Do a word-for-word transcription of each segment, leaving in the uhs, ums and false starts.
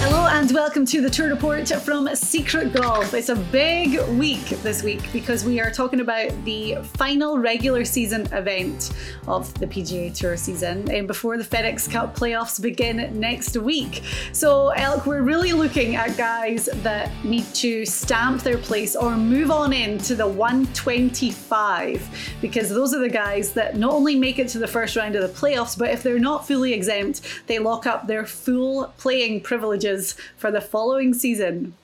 Hello and welcome to the Tour Report from Secret Golf. It's a big week this week because we are talking about the final regular season event of the P G A Tour season and before the FedEx Cup playoffs begin next week. So, Elk, we're really looking at guys that need to stamp their place or move on in to the one twenty-five, because those are the guys that not only make it to the first round of the playoffs, but if they're not fully exempt, they lock up their full playing privileges for the following season.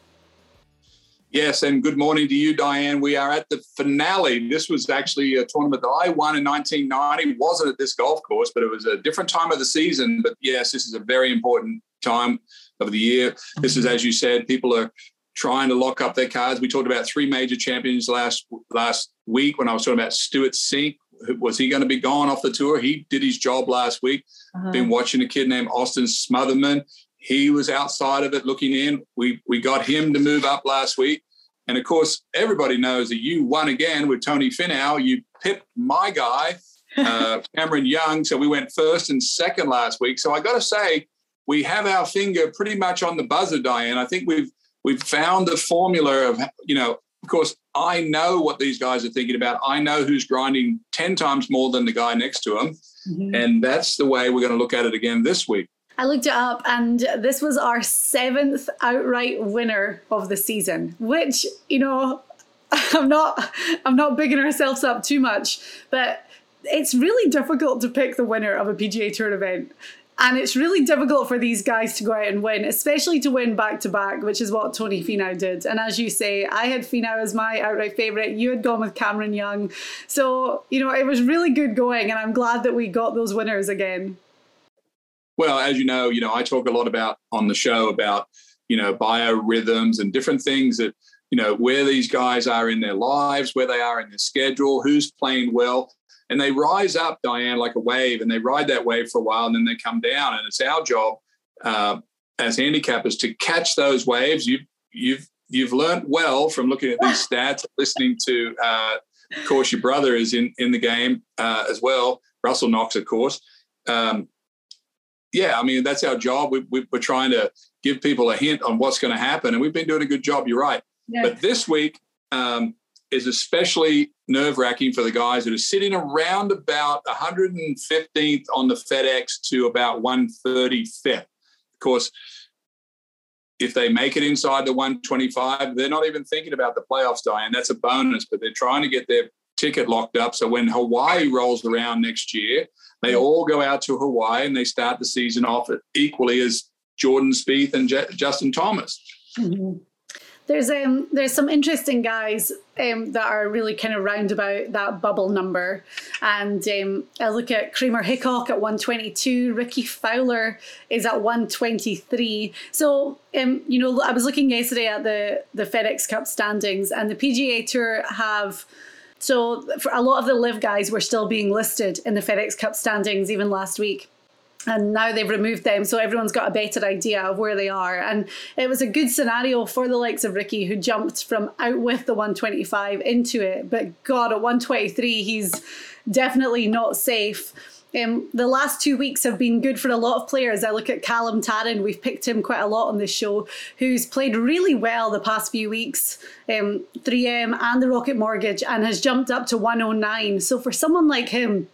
Yes, and good morning to you, Diane. We are at the finale. This was actually a tournament that I won in nineteen ninety. It wasn't at this golf course, but it was a different time of the season. But yes, this is a very important time of the year. This is, as you said, people are trying to lock up their cards. We talked about three major champions last last week when I was talking about Stuart Sink. Was he going to be gone off the tour? He did his job last week. Uh-huh. Been watching a kid named Austin Smotherman. He was outside of it looking in. We we got him to move up last week. And, of course, everybody knows that you won again with Tony Finau. You pipped my guy, uh, Cameron Young. So we went first and second last week. So I got to say, we have our finger pretty much on the buzzer, Diane. I think we've we've found the formula of, you know, of course, I know what these guys are thinking about. I know who's grinding ten times more than the guy next to him. Mm-hmm. And that's the way we're going to look at it again this week. I looked it up and this was our seventh outright winner of the season, which, you know, I'm not I'm not bigging ourselves up too much, but it's really difficult to pick the winner of a P G A Tour event. And it's really difficult for these guys to go out and win, especially to win back-to-back, which is what Tony Finau did. And as you say, I had Finau as my outright favourite. You had gone with Cameron Young. So, you know, it was really good going and I'm glad that we got those winners again. Well, as you know, you know, I talk a lot about on the show about, you know, biorhythms and different things that, you know, where these guys are in their lives, where they are in their schedule, who's playing well. And they rise up, Diane, like a wave, and they ride that wave for a while and then they come down. And it's our job uh, as handicappers to catch those waves. You've, you've, you've learned well from looking at these stats, listening to, uh, of course, your brother is in, in the game uh, as well, Russell Knox, of course. Um, Yeah, I mean, that's our job. We, we, we're trying to give people a hint on what's going to happen, and we've been doing a good job, you're right. Yeah. But this week um, is especially nerve-wracking for the guys that are sitting around about one hundred fifteenth on the FedEx to about one thirty-fifth. Of course, if they make it inside the one twenty-five, they're not even thinking about the playoffs, Diane. That's a bonus, but they're trying to get their ticket locked up. So when Hawaii rolls around next year, they all go out to Hawaii and they start the season off equally as Jordan Spieth and J- Justin Thomas. Mm-hmm. There's um there's some interesting guys um that are really kind of round about that bubble number, and um I look at Kramer Hickok at one twenty-two. Rickie Fowler is at one twenty-three. So um you know I was looking yesterday at the the FedEx Cup standings, and the P G A Tour have. So for a lot of the live guys were still being listed in the FedEx Cup standings even last week. And now they've removed them. So everyone's got a better idea of where they are. And it was a good scenario for the likes of Rickie, who jumped from out with the one twenty-five into it. But God, at one twenty-three, he's definitely not safe. Um, the last two weeks have been good for a lot of players. I look at Callum Tarran, we've picked him quite a lot on this show, who's played really well the past few weeks, um, three M and the Rocket Mortgage, and has jumped up to one oh nine. So for someone like him,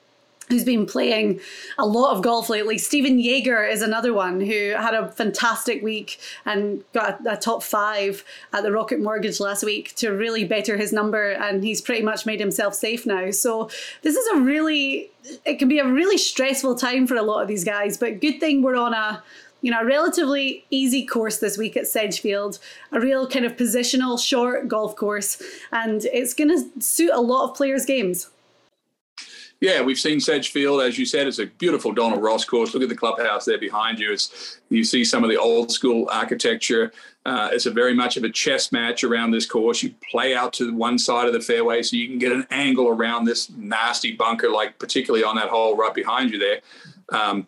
who's been playing a lot of golf lately. Stephen Yeager is another one who had a fantastic week and got a, a top five at the Rocket Mortgage last week to really better his number, and he's pretty much made himself safe now. So this is a really, it can be a really stressful time for a lot of these guys, but good thing we're on a, you know, a relatively easy course this week at Sedgefield, a real kind of positional short golf course, and it's going to suit a lot of players' games. Yeah, we've seen Sedgefield, as you said, it's a beautiful Donald Ross course. Look at the clubhouse there behind you. It's, you see some of the old school architecture. Uh, it's a very much of a chess match around this course. You play out to one side of the fairway so you can get an angle around this nasty bunker, like particularly on that hole right behind you there. Um,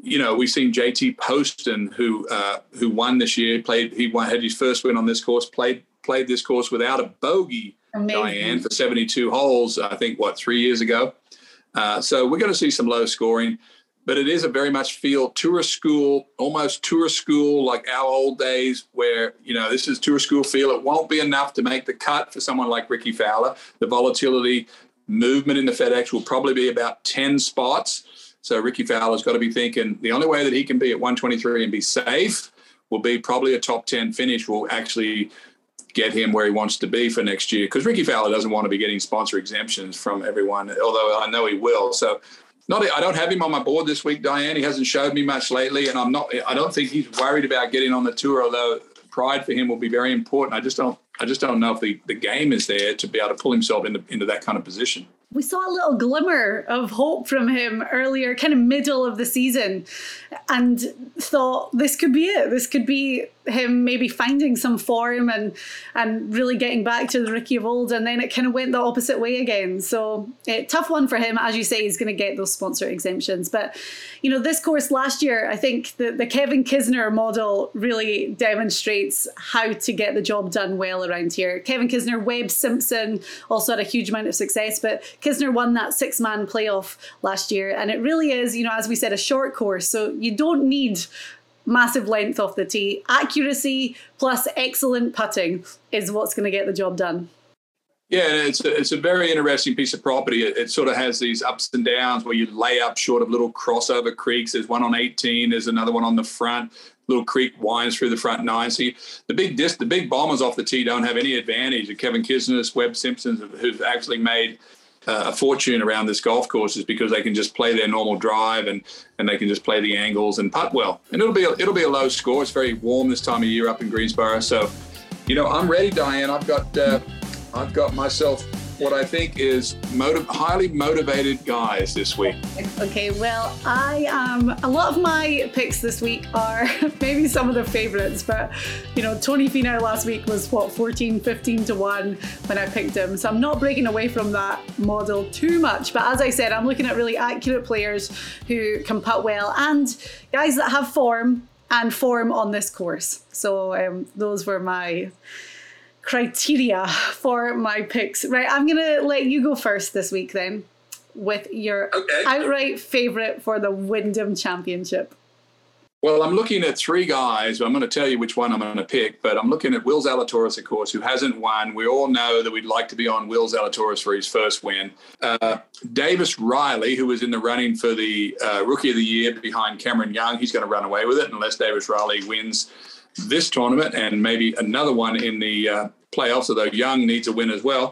you know, we've seen J T Poston, who uh, who won this year, played. He won, had his first win on this course, played played this course without a bogey. Amazing. Diane, for seventy-two holes, I think, what, three years ago. Uh, so we're going to see some low scoring, but it is a very much feel tourist school, almost tourist school, like our old days where, you know, this is tourist school feel. It won't be enough to make the cut for someone like Rickie Fowler. The volatility movement in the FedEx will probably be about ten spots. So Rickie Fowler's got to be thinking the only way that he can be at one twenty-three and be safe will be probably a top ten finish will actually get him where he wants to be for next year, because Rickie Fowler doesn't want to be getting sponsor exemptions from everyone, although I know he will. So not, I don't have him on my board this week, Diane. He hasn't showed me much lately, and I'm not, I don't think he's worried about getting on the tour, although pride for him will be very important. I just don't I just don't know if the, the game is there to be able to pull himself into, into that kind of position. We saw a little glimmer of hope from him earlier, kind of middle of the season, and thought this could be it. This could be him maybe finding some form and and really getting back to the Rickie of old. And then it kind of went the opposite way again. So it, tough one for him. As you say, he's going to get those sponsor exemptions. But, you know, this course last year, I think the, the Kevin Kisner model really demonstrates how to get the job done well around here. Kevin Kisner, Webb Simpson also had a huge amount of success, but Kisner won that six-man playoff last year, and it really is, you know, as we said, a short course, so you don't need massive length off the tee. Accuracy plus excellent putting is what's going to get the job done. Yeah, it's a, it's a very interesting piece of property. It, it sort of has these ups and downs where you lay up short of little crossover creeks. There's one on eighteen, there's another one on the front. Little creek winds through the front nine. See, the big disc, the big bombers off the tee don't have any advantage. And Kevin Kisner, Webb Simpson, who've actually made Uh, a fortune around this golf course is because they can just play their normal drive and and they can just play the angles and putt well, and it'll be a, it'll be a low score. It's very warm this time of year up in Greensboro, so you know I'm ready, Diane. I've got uh, I've got myself what I think is motiv- highly motivated guys this week. Okay, well, I am um, a lot of my picks this week are maybe some of the favorites, but you know Tony Finau last week was what, fourteen, fifteen to one when I picked him, so I'm not breaking away from that model too much. But as I said, I'm looking at really accurate players who can putt well and guys that have form and form on this course. So um, those were my criteria for my picks. Right, I'm gonna let you go first this week then with your okay. outright favorite for the Wyndham Championship. Well, I'm looking at three guys. I'm going to tell you which one I'm going to pick, but I'm looking at Will Zalatoris, of course, who hasn't won. We all know that we'd like to be on Will Zalatoris for his first win. Uh, Davis Riley, who was in the running for the uh, Rookie of the Year behind Cameron Young, he's going to run away with it unless Davis Riley wins this tournament and maybe another one in the uh, playoffs, although Young needs a win as well.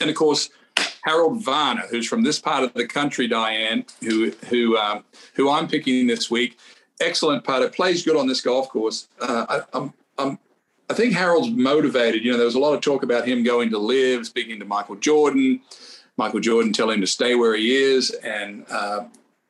And, of course, Harold Varner, who's from this part of the country, Diane, who who um, who I'm picking this week. Excellent putter, plays good on this golf course. Uh, I, I'm I'm I think Harold's motivated. You know, there was a lot of talk about him going to live, speaking to Michael Jordan, Michael Jordan telling him to stay where he is. And, uh,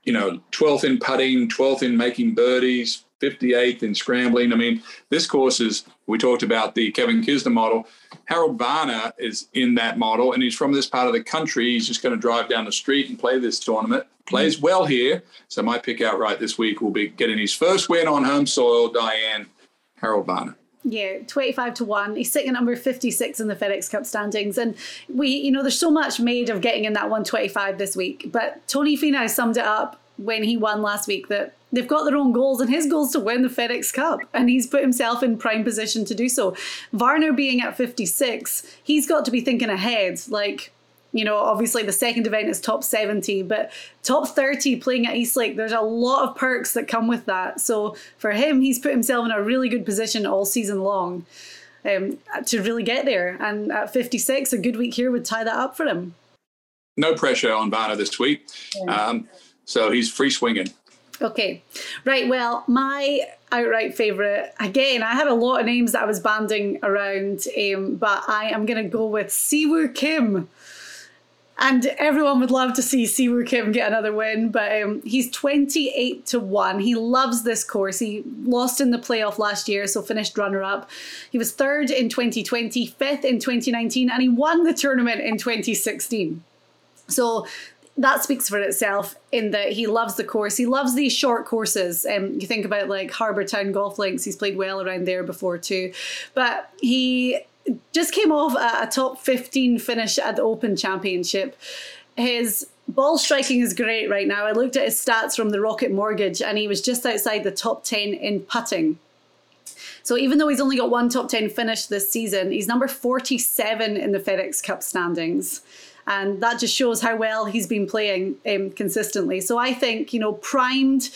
you know, twelfth in putting, twelfth in making birdies, fifty-eighth in scrambling. I mean, this course is, we talked about the Kevin Kisner model. Harold Varner is in that model, and he's from this part of the country. He's just going to drive down the street and play this tournament. Plays well here. So my pick outright this week will be getting his first win on home soil, Diane, Harold Varner. Yeah, twenty-five to one. He's sitting at number fifty-six in the FedEx Cup standings. And we, you know, there's so much made of getting in that one twenty-five this week. But Tony Finau summed it up when he won last week that they've got their own goals, and his goal's to win the FedEx Cup, and he's put himself in prime position to do so. Varner being at fifty-six, he's got to be thinking ahead. Like, you know, obviously the second event is top seventy, but top thirty playing at East Lake, there's a lot of perks that come with that. So for him, he's put himself in a really good position all season long um, to really get there. And at fifty-six, a good week here would tie that up for him. No pressure on Varner this week. Yeah. Um, so he's free swinging. Okay. Right. Well, my outright favourite, again, I had a lot of names that I was banding around, um, but I am going to go with Siwoo Kim. And everyone would love to see Siwoo Kim get another win, but um, he's twenty-eight to one. He loves this course. He lost in the playoff last year, so finished runner-up. He was third in twenty twenty, fifth in twenty nineteen, and he won the tournament in twenty sixteen. So that speaks for itself in that he loves the course. He loves these short courses. Um, you think about like Harbour Town Golf Links. He's played well around there before too. But he just came off a top fifteen finish at the Open Championship. His ball striking is great right now. I looked at his stats from the Rocket Mortgage, and he was just outside the top ten in putting. So even though he's only got one top ten finish this season, he's number forty-seven in the FedEx Cup standings. And that just shows how well he's been playing um, consistently. So I think, you know, primed,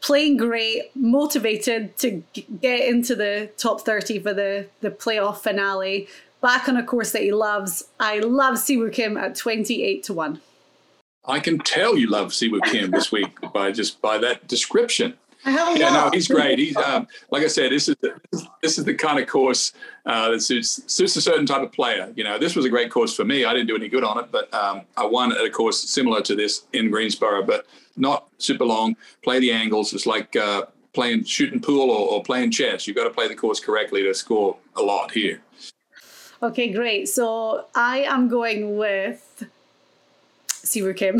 playing great, motivated to g- get into the top thirty for the, the playoff finale, back on a course that he loves. I love Siwoo Kim at twenty-eight to one. I can tell you love Siwoo Kim this week by just by that description. I have a yeah, lot. No, he's great. He's um, like I said, this is the, this is the kind of course uh, that suits suits a certain type of player. You know, this was a great course for me. I didn't do any good on it, but um, I won at a course similar to this in Greensboro, but not super long. Play the angles. It's like uh, playing shooting pool or, or playing chess. You've got to play the course correctly to score a lot here. Okay, great. So I am going with Siwoo Kim.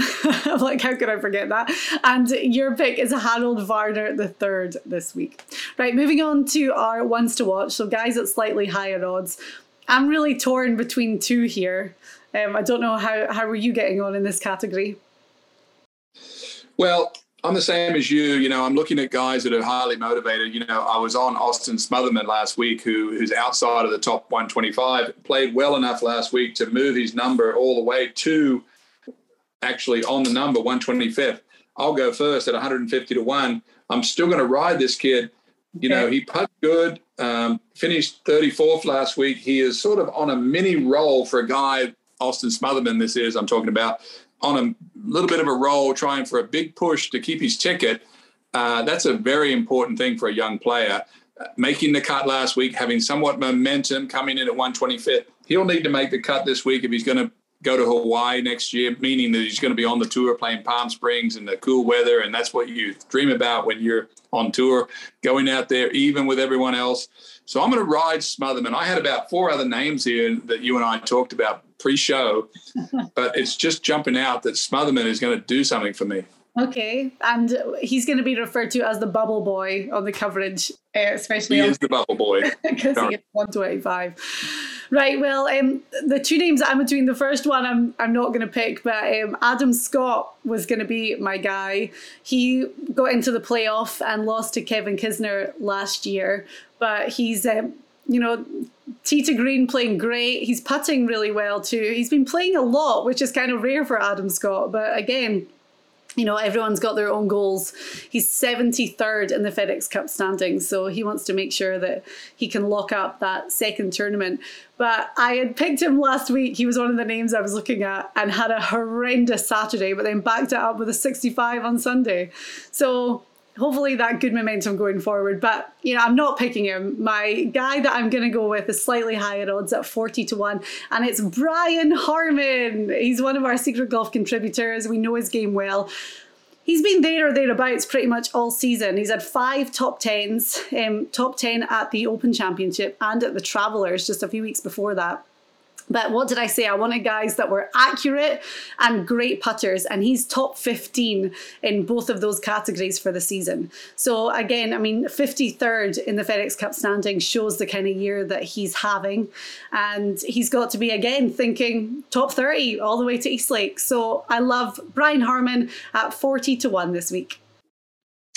I'm like, how could I forget that? And your pick is Harold Varner the third this week. Right, moving on to our ones to watch. So guys at slightly higher odds. I'm really torn between two here. Um, I don't know how how are you getting on in this category? Well, I'm the same as you. You know, I'm looking at guys that are highly motivated. You know, I was on Austin Smotherman last week, who who's outside of the top one twenty-five, played well enough last week to move his number all the way to actually on the number one twenty-fifth. I'll go first at one fifty to one. I'm still going to ride this kid. You okay. know, he putted good, um, finished thirty-fourth last week. He is sort of on a mini roll for a guy, Austin Smotherman this is, I'm talking about, on a little bit of a roll, trying for a big push to keep his ticket. Uh, that's a very important thing for a young player. Uh, making the cut last week, having somewhat momentum, coming in at one twenty-fifth. He'll need to make the cut this week if he's going to go to Hawaii next year, meaning that he's going to be on the tour playing Palm Springs in the cool weather, and that's what you dream about when you're on tour, going out there even with everyone else. So I'm going to ride Smotherman. I had about four other names here that you and I talked about pre-show, but it's just jumping out that Smotherman is going to do something for me. Okay, and he's going to be referred to as the bubble boy on the coverage, especially. He on- is the bubble boy. Because he gets one twenty-five. Right, well, um, the two names I'm between, the first one I'm I'm not going to pick, but um, Adam Scott was going to be my guy. He got into the playoff and lost to Kevin Kisner last year, but he's, um, you know, tee to green playing great. He's putting really well too. He's been playing a lot, which is kind of rare for Adam Scott, but again, you know, everyone's got their own goals. He's seventy-third in the FedEx Cup standings, so he wants to make sure that he can lock up that second tournament. But I had picked him last week. He was one of the names I was looking at and had a horrendous Saturday, but then backed it up with a sixty-five on Sunday. So hopefully that good momentum going forward. But, you know, I'm not picking him. My guy that I'm going to go with is slightly higher odds at forty to one, and it's Brian Harman. He's one of our Secret Golf contributors. We know his game well. He's been there or thereabouts pretty much all season. He's had five top tens, um, top ten at the Open Championship and at the Travelers just a few weeks before that. But what did I say? I wanted guys that were accurate and great putters, and he's top fifteen in both of those categories for the season. So again, I mean, fifty-third in the FedEx Cup standing shows the kind of year that he's having, and he's got to be, again, thinking top thirty all the way to East Lake. So I love Brian Harman at forty to one this week.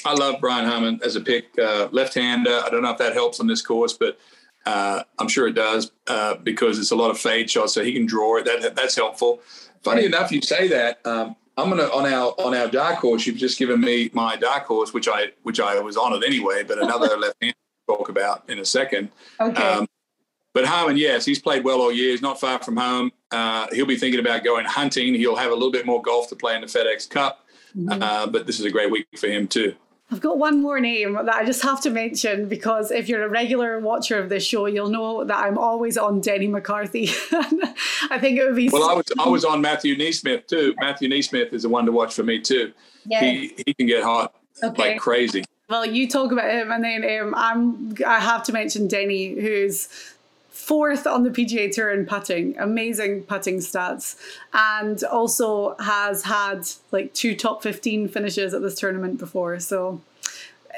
I love Brian Harman as a pick. Uh, left-hander, I don't know if that helps on this course, but Uh, I'm sure it does uh, because it's a lot of fade shots, so he can draw it. That that's helpful. Funny enough, you say that. Um, I'm gonna on our on our dark horse. You've just given me my dark horse, which I which I was on it anyway. But another left hand we'll talk about in a second. Okay. Um, but Harman, yes, he's played well all year. He's not far from home. Uh, he'll be thinking about going hunting. He'll have a little bit more golf to play in the FedEx Cup. Mm-hmm. Uh, but this is a great week for him too. I've got one more name that I just have to mention, because if you're a regular watcher of this show, you'll know that I'm always on Denny McCarthy. I think it would be... Well, I was I was on Matthew Neesmith too. Matthew Neesmith is the one to watch for me too. Yes. He, he can get hot okay. like crazy. Well, you talk about him, and then um, I'm, I have to mention Denny, who's fourth on the P G A Tour in putting, amazing putting stats, and also has had like two top fifteen finishes at this tournament before. So